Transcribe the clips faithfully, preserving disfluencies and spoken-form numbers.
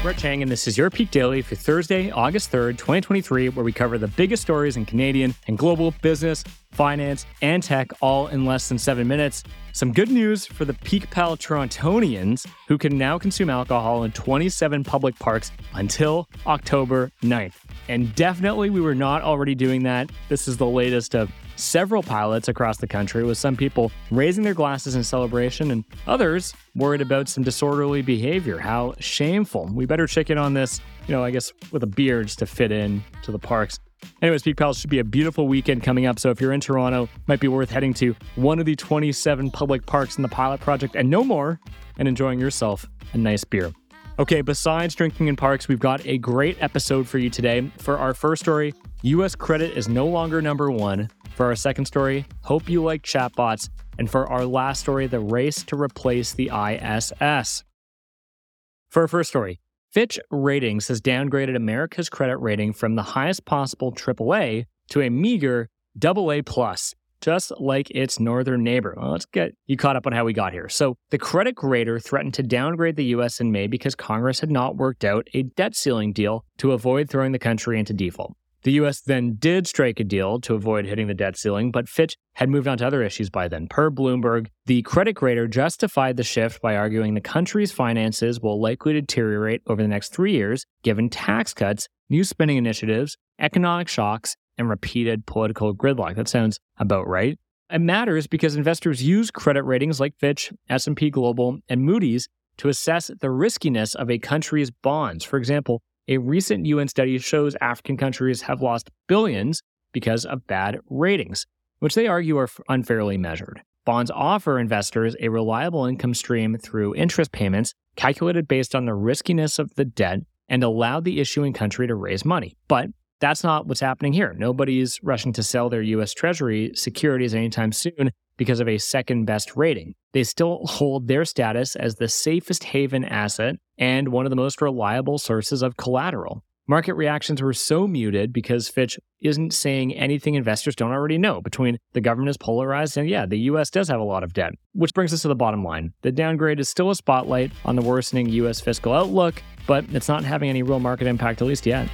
I'm Brett Chang, and this is your Peak Daily for Thursday, August third, twenty twenty-three, where we cover the biggest stories in Canadian and global business, finance, and tech, all in less than seven minutes. Some good news for the Peak Pal Torontonians, who can now consume alcohol in twenty-seven public parks until October ninth. And definitely we were not already doing that. This is the latest of several pilots across the country, with some people raising their glasses in celebration and others worried about some disorderly behavior. How shameful. We better check in on this, you know, I guess with a beer just to fit in to the parks. Anyways, Peak Pals, should be a beautiful weekend coming up, so if you're in Toronto, it might be worth heading to one of the twenty-seven public parks in the pilot project and no more, and enjoying yourself a nice beer. Okay, besides drinking in parks, we've got a great episode for you today. For our first story, U S credit is no longer number one. For our second story, hope you like chatbots. And for our last story, the race to replace the I S S. For our first story, Fitch Ratings has downgraded America's credit rating from the highest possible triple A to a meager double A plus, just like its northern neighbor. Well, let's get you caught up on how we got here. So the credit grader threatened to downgrade the U S in May because Congress had not worked out a debt ceiling deal to avoid throwing the country into default. The U S then did strike a deal to avoid hitting the debt ceiling, but Fitch had moved on to other issues by then. Per Bloomberg, the credit grader justified the shift by arguing the country's finances will likely deteriorate over the next three years, given tax cuts, new spending initiatives, economic shocks, and repeated political gridlock. That sounds about right. It matters because investors use credit ratings like Fitch, S and P Global, and Moody's to assess the riskiness of a country's bonds. For example, a recent U N study shows African countries have lost billions because of bad ratings, which they argue are unfairly measured. Bonds offer investors a reliable income stream through interest payments calculated based on the riskiness of the debt and allow the issuing country to raise money. But that's not what's happening here. Nobody's rushing to sell their U S Treasury securities anytime soon because of a second best rating. They still hold their status as the safest haven asset and one of the most reliable sources of collateral. Market reactions were so muted because Fitch isn't saying anything investors don't already know. Between the government is polarized and yeah, the U S does have a lot of debt, which brings us to the bottom line. The downgrade is still a spotlight on the worsening U S fiscal outlook, but it's not having any real market impact, at least yet.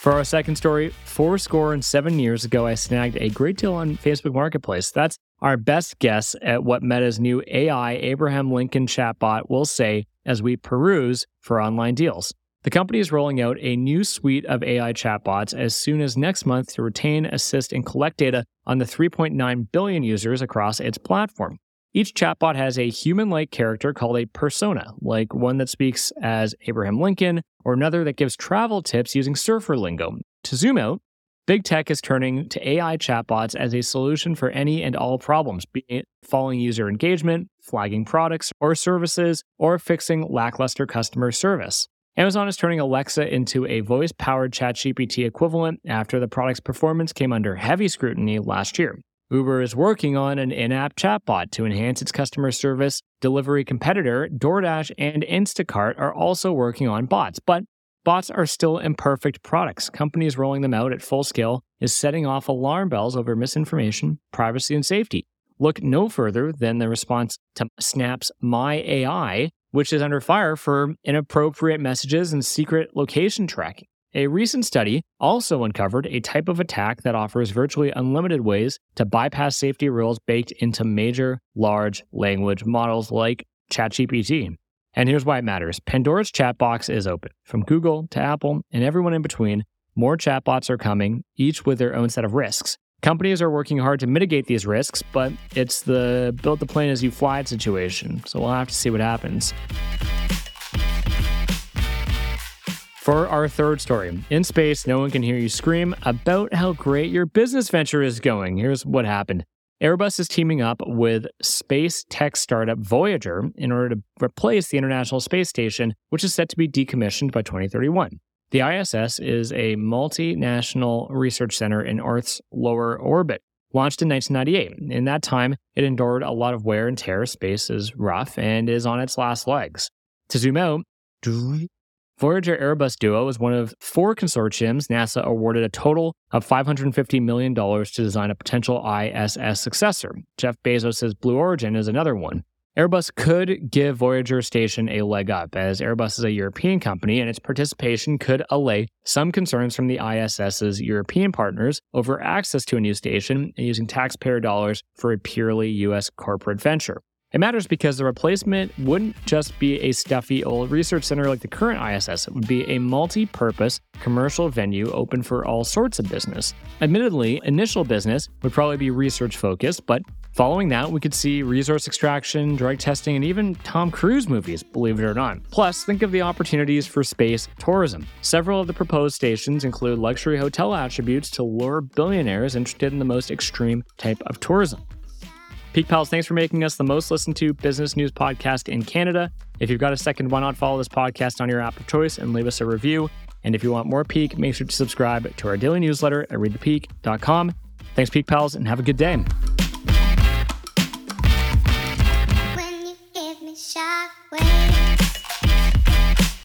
For our second story, four score and seven years ago, I snagged a great deal on Facebook Marketplace. That's our best guess at what Meta's new A I Abraham Lincoln chatbot will say as we peruse for online deals. The company is rolling out a new suite of A I chatbots as soon as next month to retain, assist, and collect data on the three point nine billion users across its platform. Each chatbot has a human-like character called a persona, like one that speaks as Abraham Lincoln or another that gives travel tips using surfer lingo. To zoom out, big tech is turning to A I chatbots as a solution for any and all problems, be it falling user engagement, flagging products or services, or fixing lackluster customer service. Amazon is turning Alexa into a voice-powered ChatGPT equivalent after the product's performance came under heavy scrutiny last year. Uber is working on an in-app chatbot to enhance its customer service. Delivery competitor DoorDash and Instacart are also working on bots, but bots are still imperfect products. Companies rolling them out at full scale is setting off alarm bells over misinformation, privacy, and safety. Look no further than the response to Snap's My A I, which is under fire for inappropriate messages and secret location tracking. A recent study also uncovered a type of attack that offers virtually unlimited ways to bypass safety rules baked into major large language models like ChatGPT. And here's why it matters. Pandora's chatbox is open. From Google to Apple and everyone in between, more chatbots are coming, each with their own set of risks. Companies are working hard to mitigate these risks, but it's the build the plane as you fly situation. So we'll have to see what happens. For our third story, in space, no one can hear you scream about how great your business venture is going. Here's what happened. Airbus is teaming up with space tech startup Voyager in order to replace the International Space Station, which is set to be decommissioned by twenty thirty-one. The I S S is a multinational research center in Earth's lower orbit. Launched in nineteen ninety-eight. In that time, it endured a lot of wear and tear. Space is rough and is on its last legs. To zoom out, Voyager Airbus Duo is one of four consortiums NASA awarded a total of five hundred fifty million dollars to design a potential I S S successor. Jeff Bezos' Blue Origin is another one. Airbus could give Voyager Station a leg up, as Airbus is a European company, and its participation could allay some concerns from the I S S's European partners over access to a new station and using taxpayer dollars for a purely U S corporate venture. It matters because the replacement wouldn't just be a stuffy old research center like the current I S S. It would be a multi-purpose commercial venue open for all sorts of business. Admittedly, initial business would probably be research-focused, but following that, we could see resource extraction, drug testing, and even Tom Cruise movies, believe it or not. Plus, think of the opportunities for space tourism. Several of the proposed stations include luxury hotel attributes to lure billionaires interested in the most extreme type of tourism. Peak Pals, thanks for making us the most listened to business news podcast in Canada. If you've got a second, why not follow this podcast on your app of choice and leave us a review? And if you want more Peak, make sure to subscribe to our daily newsletter at read the peak dot com. Thanks, Peak Pals, and have a good day. When you give me shock waves.